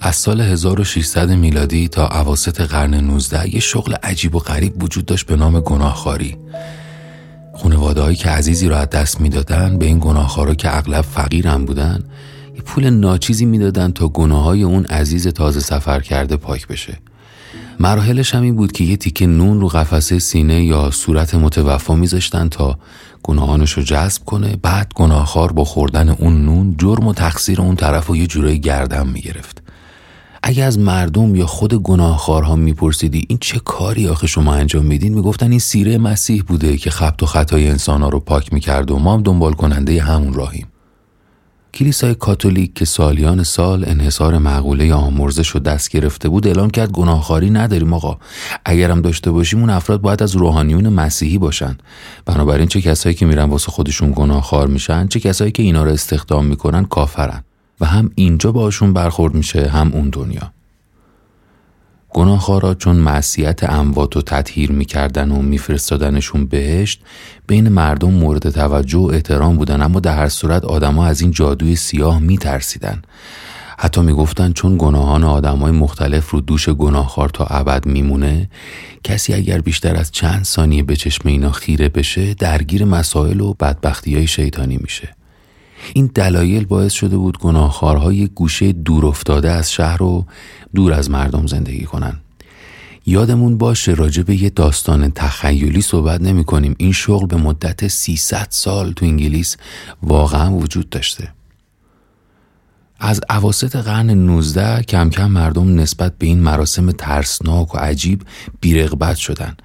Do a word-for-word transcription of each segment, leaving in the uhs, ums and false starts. از سال هزار و ششصد میلادی تا اواسط قرن نوزده یه شغل عجیب و غریب وجود داشت به نام گناهخواری. خانواده‌هایی که عزیزی را از دست می‌دادن به این گناهخوارا که اغلب فقیرم بودن یه پول ناچیزی می‌دادن تا گناه‌های اون عزیز تازه سفر کرده پاک بشه. مراحلش هم این بود که یه تیکه نون رو قفسه سینه یا صورت متوفا می‌ذاشتن تا گناهانش رو جذب کنه. بعد گناهخوار با خوردن اون نون جرم و تقصیر اون طرفو یه جورایی گردن می‌گرفت. اگه از مردم یا خود گناهخوارها میپرسیدی این چه کاری آخه شما انجام میدین، میگفتن این سیره مسیح بوده که خبط و خطای انسانها رو پاک میکرد و ما هم دنبال کننده همون راهیم. کلیسای کاتولیک که سالیان سال انحصار معقوله آمرزش رو دست گرفته بود اعلام کرد گناهخواری نداریم آقا، اگرم داشته باشیم اون افراد باید از روحانیون مسیحی باشن. بنابراین چه کسایی که میرن واسه خودشون گناهخوار میشن، چه کسایی که اینا رو استخدام میکنن کافرن و هم اینجا باشون برخورد میشه هم اون دنیا. گناهخوارا چون معصیت اموات و تطهیر میکردن و میفرستادنشون بهشت، بین مردم مورد توجه و احترام بودن، اما در هر صورت آدما از این جادوی سیاه میترسیدن. حتی میگفتن چون گناهان آدمای مختلف رو دوش گناهخوار تا ابد میمونه، کسی اگر بیشتر از چند ثانیه به چشم اینا خیره بشه درگیر مسائل و بدبختیای شیطانی میشه. این دلایل باعث شده بود گناهخوارها یک گوشه دور افتاده از شهر و دور از مردم زندگی کنن. یادمون باشه راجع به یه داستان تخیلی صحبت نمی کنیم. این شغل به مدت سیصد سال تو انگلیس واقعا وجود داشته. از اواسط قرن نوزده کم کم مردم نسبت به این مراسم ترسناک و عجیب بی‌رغبت شدن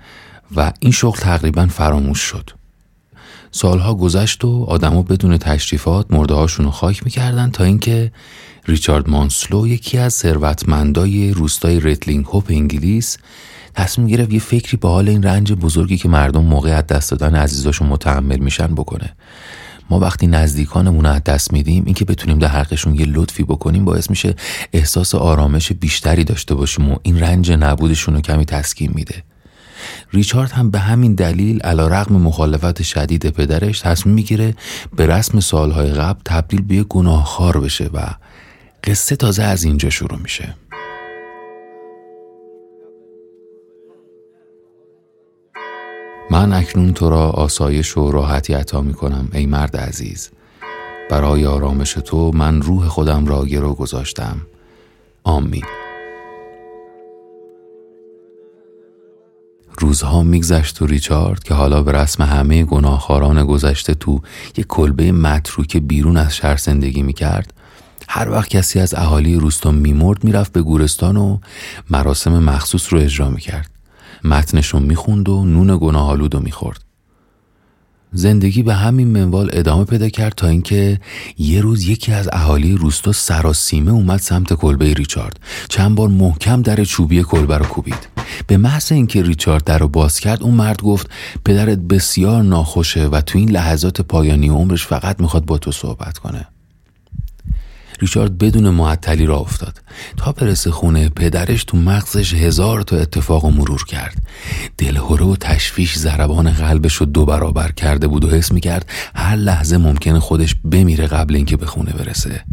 و این شغل تقریبا فراموش شد. سالها گذشت و آدما بدون تشریفات مرده‌هاشون رو خاک می‌کردن تا اینکه ریچارد مانسلو، یکی از ثروتمندای روستای رتلینگ هوپ انگلیس، تصمیم گرفت یه فکری به حال این رنج بزرگی که مردم موقع از دست دادن عزیزاشون متحمل میشن بکنه. ما وقتی نزدیکانمون رو از دست میدیم، اینکه بتونیم در حقشون یه لطفی بکنیم باعث میشه احساس آرامش بیشتری داشته باشیم و این رنج نبودشون رو کمی تسکین میده. ریچارد هم به همین دلیل علیرغم مخالفت شدید پدرش تصمیم میگیره به رسم سالهای قبل تبدیل به گناهخوار بشه و قصه تازه از اینجا شروع میشه. من اکنون تو را آسایش و راحتی عطا میکنم ای مرد عزیز، برای آرامش تو من روح خودم را گرو گذاشتم. آمین. روزها میگذشت و ریچارد که حالا به رسم همه گناهخواران گذشته تو یک کلبه متروک بیرون از شهر زندگی میکرد، هر وقت کسی از اهالی روستا میمرد میرفت به گورستان و مراسم مخصوص رو اجرا میکرد. متنشون میخوند و نون گناه‌آلود رو میخورد. زندگی به همین منوال ادامه پیدا کرد تا اینکه یه روز یکی از اهالی روستا سراسیمه اومد سمت کلبه ریچارد. چند بار محکم در چوبی کلبه رو کوبید. به محض اینکه ریچارد در رو باز کرد، اون مرد گفت پدرت بسیار ناخوشه و تو این لحظات پایانی عمرش فقط میخواد با تو صحبت کنه. ریچارد بدون معطلی راه افتاد. تا برسه خونه پدرش تو مغزش هزار تا اتفاق مرور کرد. دلهره و تشویش ضربان قلبش رو دو برابر کرده بود و حس می‌کرد هر لحظه ممکنه خودش بمیره قبل اینکه به خونه برسه.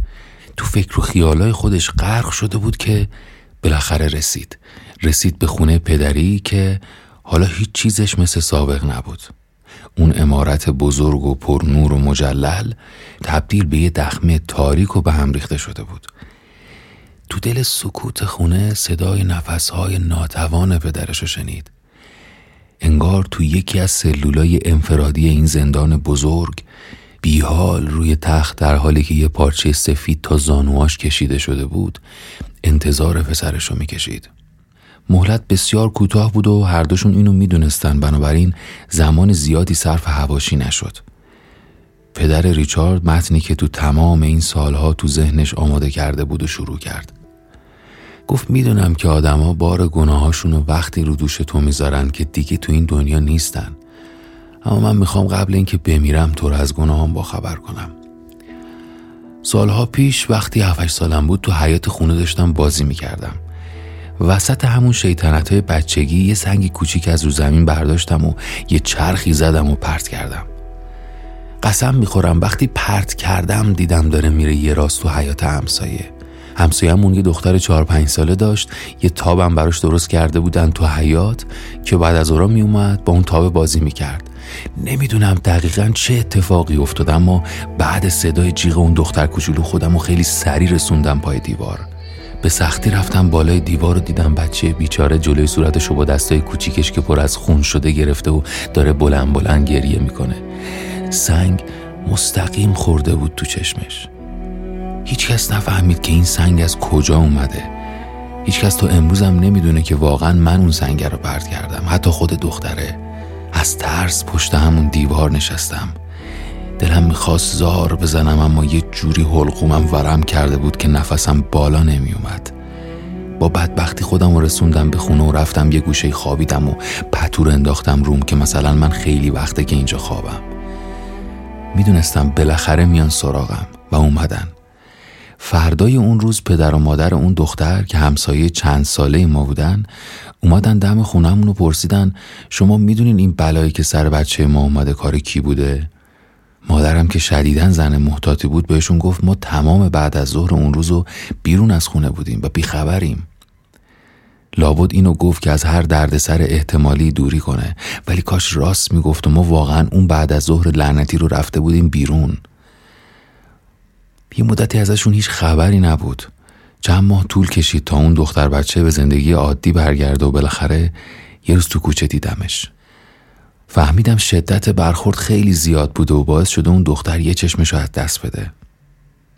تو فکر و خیالای خودش غرق شده بود که بالاخره رسید. رسید به خونه پدری که حالا هیچ چیزش مثل سابق نبود. اون عمارت بزرگ و پر نور و مجلل تبدیل به یه دخمه تاریک و به هم ریخته شده بود. تو دل سکوت خونه صدای نفسهای ناتوان پدرش رو شنید. انگار تو یکی از سلولای انفرادی این زندان بزرگ بیحال روی تخت در حالی که یه پارچه سفید تا زانواش کشیده شده بود انتظار پسرش رو میکشید. مهلت بسیار کوتاه بود و هر دوشون اینو میدونستن، بنابراین زمان زیادی صرف حواشی نشد. پدر ریچارد متنی که تو تمام این سالها تو ذهنش آماده کرده بود و شروع کرد. گفت میدونم که آدما بار گناهاشون رو وقتی رو دوش تو میذارن که دیگه تو این دنیا نیستن، اما من میخوام قبل اینکه بمیرم تو رو از گناهام باخبر کنم. سالها پیش وقتی هفت هشت سالم بود تو حیاط خونه داشتم بازی میکردم. وسط همون شیطنت‌های بچگی یه سنگ کوچیک از رو زمین برداشتم و یه چرخی زدم و پرت کردم. قسم میخورم وقتی پرت کردم دیدم داره میره یه راست تو حیاط همسایه. همسایه‌مون یه دختر چهار پنج ساله داشت، یه تابم براش درست کرده بودن تو حیاط که بعد از اورا میومد با اون تاب بازی میکرد. نمیدونم دقیقاً چه اتفاقی افتاد، اما بعد صدای جیغ اون دختر کوچولو خودمو خیلی سری رسوندم پای دیوار. به سختی رفتم بالای دیوار و دیدم بچه بیچاره جلوی صورتشو با دستای کوچیکش که پر از خون شده گرفته و داره بلند بلند گریه میکنه. سنگ مستقیم خورده بود تو چشمش. هیچ کس نفهمید که این سنگ از کجا اومده. هیچ کس تا امروزم نمیدونه که واقعا من اون سنگ رو پرت کردم، حتی خود دختره. از ترس پشت همون دیوار نشستم. دلم میخواست زار بزنم، اما یه جوری حلقومم ورم کرده بود که نفسم بالا نمیومد. با بدبختی خودم رسوندم به خونه و رفتم یه گوشه خوابیدم و پتور انداختم روم که مثلا من خیلی وقته که اینجا خوابم. میدونستم بالاخره میان سراغم و اومدن. فردای اون روز پدر و مادر اون دختر که همسایه چند ساله ما بودن اومدن دم خونه‌مون و پرسیدن شما میدونین این بلایی که سر بچه ما اومده کار کی بوده؟ مادرم که شدیداً زن محتاطی بود بهشون گفت ما تمام بعد از ظهر اون روزو بیرون از خونه بودیم و بیخبریم. لابد اینو گفت که از هر دردسر احتمالی دوری کنه، ولی کاش راست میگفت و ما واقعاً اون بعد از ظهر لعنتی رو رفته بودیم بیرون. یه مدتی ازشون هیچ خبری نبود. چند ماه طول کشید تا اون دختر بچه به زندگی عادی برگرده و بالاخره یه روز تو کوچه دیدمش. فهمیدم شدت برخورد خیلی زیاد بوده و باعث شده اون دختر یه چشمشو از دست بده.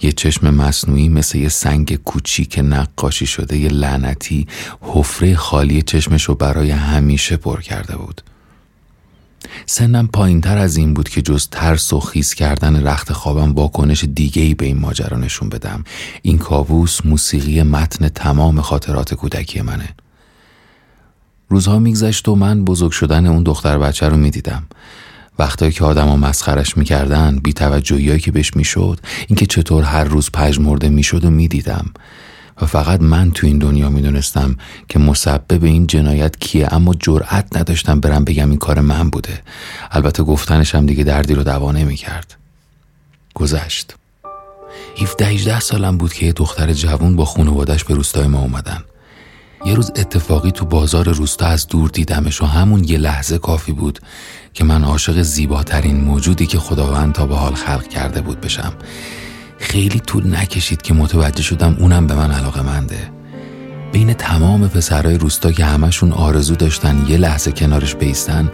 یه چشم مصنوعی مثل یه سنگ کوچیک نقاشی شده یه لعنتی حفره خالی چشمشو برای همیشه پر کرده بود. سنم پایین‌تر از این بود که جز ترس و خیس کردن رخت خوابم واکنش دیگه‌ای به این ماجرا نشون بدم. این کابوس موسیقی متن تمام خاطرات کودکی منه. روزها میگذشت و من بزرگ شدن اون دختر بچه رو میدیدم. وقتایی که آدم‌ها مسخرش میکردن، بی‌توجهی‌هایی که بهش میشد، اینکه چطور هر روز پژمرده میشد و میدیدم. و فقط من تو این دنیا میدونستم که مسبب این جنایت کیه، اما جرأت نداشتم برم بگم این کار من بوده. البته گفتنش هم دیگه دردی رو دوا نمی‌کرد. گذشت. هفده هجده سالم بود که یه دختر جوان با خانواده‌اش به روستای ما اومدن. یه روز اتفاقی تو بازار روستا از دور دیدمش و همون یه لحظه کافی بود که من عاشق زیباترین موجودی که خداوند تا به حال خلق کرده بود بشم. خیلی طول نکشید که متوجه شدم اونم به من علاقه‌منده. بین تمام پسرای روستا که همشون آرزو داشتن یه لحظه کنارش بیستن،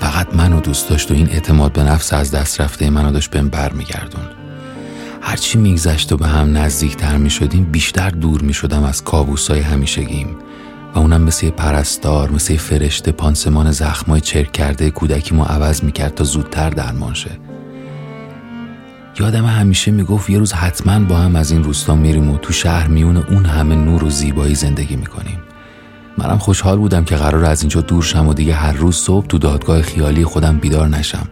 فقط منو دوست داشت و این اعتماد به نفس از دست رفته منو داشت بهم برمیگردون. هرچی میگذشت و به هم نزدیکتر میشدیم بیشتر دور میشدم از کابوسای همیشگیم و اونم مثل پرستار، مثل فرشته پانسمان زخمای چرک کرده کودکیمو عوض میکرد تا زودتر درمان شه. یادم همیشه میگفت یه روز حتما با هم از این روستا میریم و تو شهر میون اون همه نور و زیبایی زندگی میکنیم. منم خوشحال بودم که قراره از اینجا دور شم و دیگه هر روز صبح تو دادگاه خیالی خودم بیدار نشم.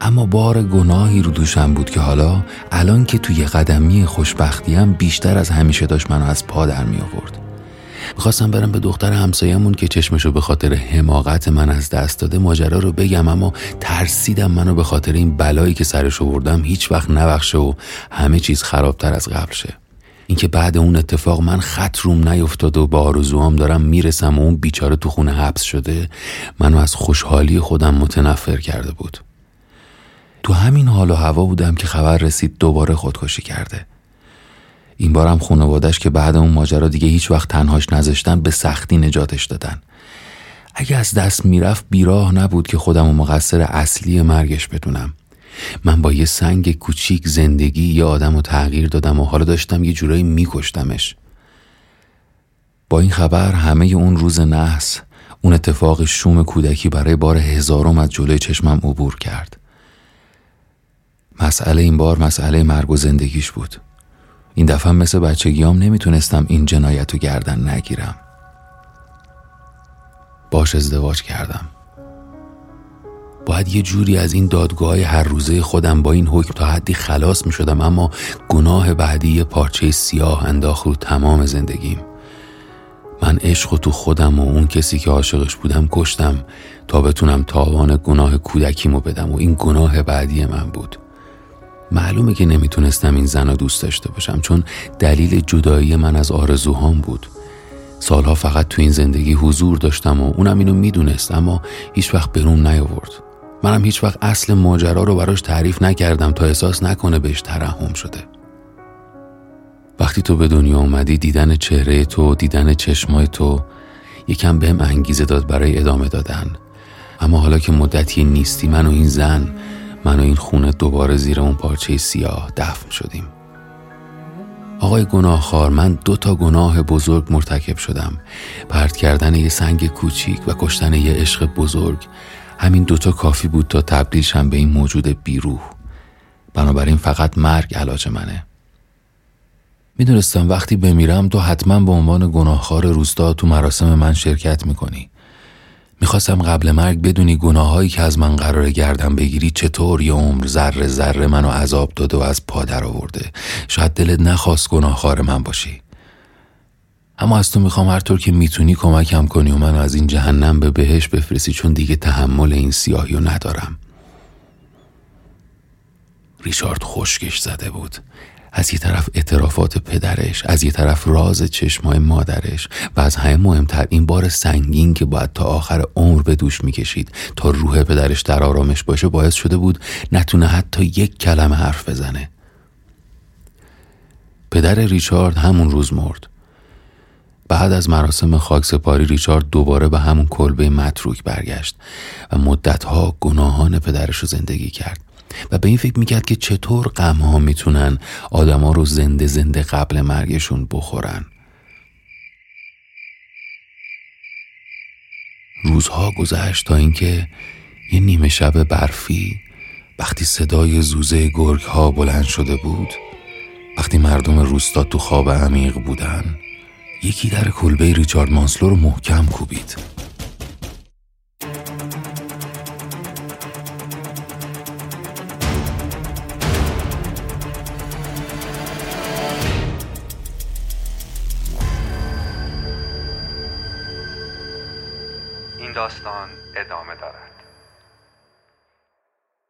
اما بار گناهی رو دوشم بود که حالا الان که توی قدمی خوشبختیم بیشتر از همیشه داشت منو از پا در می آورد. میخواستم برم به دختر همسایه‌مون که چشمشو به خاطر حماقت من از دست داده ماجرا رو بگم، اما ترسیدم منو به خاطر این بلایی که سرش آوردم هیچ وقت نبخشه و همه چیز خرابتر از قبل شه. اینکه بعد اون اتفاق من خط روم نیفتاد و با آرزوام دارم میرسم و اون بیچاره تو خونه حبس شده منو از خوشحالی خودم متنفر کرده بود. تو همین حال و هوا بودم که خبر رسید دوباره خودکشی کرده. این بارم خانواده‌اش که بعد اون ماجرا دیگه هیچ وقت تنهاش نذاشتن به سختی نجاتش دادن. اگه از دست میرفت بیراه نبود که خودم و مقصر اصلی مرگش بدونم. من با یه سنگ کوچیک زندگی یه آدم رو تغییر دادم و حالا داشتم یه جورایی میکشتمش. با این خبر همه اون روز نحس، اون اتفاق شوم کودکی برای بار هزارم از جلوی چشمم عبور کرد. مسئله این بار مسئله مرگ و زندگیش بود. این دفعه مثل بچگیام نمیتونستم این جنایت رو گردن نگیرم. باش ازدواج کردم. باید یه جوری از این دادگاه هر روزه خودم با این حکم تا حدی خلاص میشدم، اما گناه بعدی یه پارچه سیاه انداخت رو تمام زندگیم. من عشق تو خودم و اون کسی که عاشقش بودم کشتم تا بتونم تاوان گناه کودکیمو بدم و این گناه بعدی من بود. معلومه که نمیتونستم این زن رو دوست داشته باشم، چون دلیل جدایی من از آرزوهام بود. سالها فقط تو این زندگی حضور داشتم و اونم اینو میدونست، اما هیچ وقت برون نیاورد. منم هیچ وقت اصل ماجرا رو براش تعریف نکردم تا احساس نکنه بهش ترحم شده. وقتی تو به دنیا اومدی، دیدن چهره تو، دیدن چشمای تو یکم بهم انگیزه داد برای ادامه دادن. اما حالا که مدتی نیستی، من و این زن، من و این خونه دوباره زیر اون پارچه سیاه دفن شدیم. آقای گناهخوار، من دو تا گناه بزرگ مرتکب شدم. پرت کردن یه سنگ کوچیک و کشتن یه عشق بزرگ. همین دوتا کافی بود تا تبدیلشم به این موجود بیروح. بنابراین فقط مرگ علاج منه. میدونستم وقتی بمیرم تو حتما به عنوان گناهخوار روستا تو مراسم من شرکت میکنی. میخواستم قبل مرگ بدونی گناهایی که از من قراره گردن بگیری چطور یه عمر ذره ذره منو عذاب داده و از پا در آورده. شاید دلت نخواست گناهخوار من باشی، اما از تو میخوام هر طور که میتونی کمکم کنی و منو از این جهنم به بهشت بفرستی، چون دیگه تحمل این سیاهیو ندارم. ریچارد خشکش زده بود. از یه طرف اعترافات پدرش، از یه طرف راز چشمای مادرش و از همه مهمتر این بار سنگین که باید تا آخر عمر به دوش میکشید تا روح پدرش در آرامش باشه، باعث شده بود نتونه حتی یک کلمه حرف بزنه. پدر ریچارد همون روز مرد. بعد از مراسم خاکسپاری ریچارد دوباره به همون کلبه متروک برگشت و مدتها گناهان پدرش رو زندگی کرد و به این فکر میکرد که چطور غم‌ها میتونن آدما رو زنده زنده قبل مرگشون بخورن. روزها گذشت تا اینکه یه نیمه شب برفی، وقتی صدای زوزه گرگ‌ها بلند شده بود، وقتی مردم روستا تو خواب عمیق بودن، یکی در کلبه ریچارد مانسلو رو محکم کوبید. داستان ادامه دارد.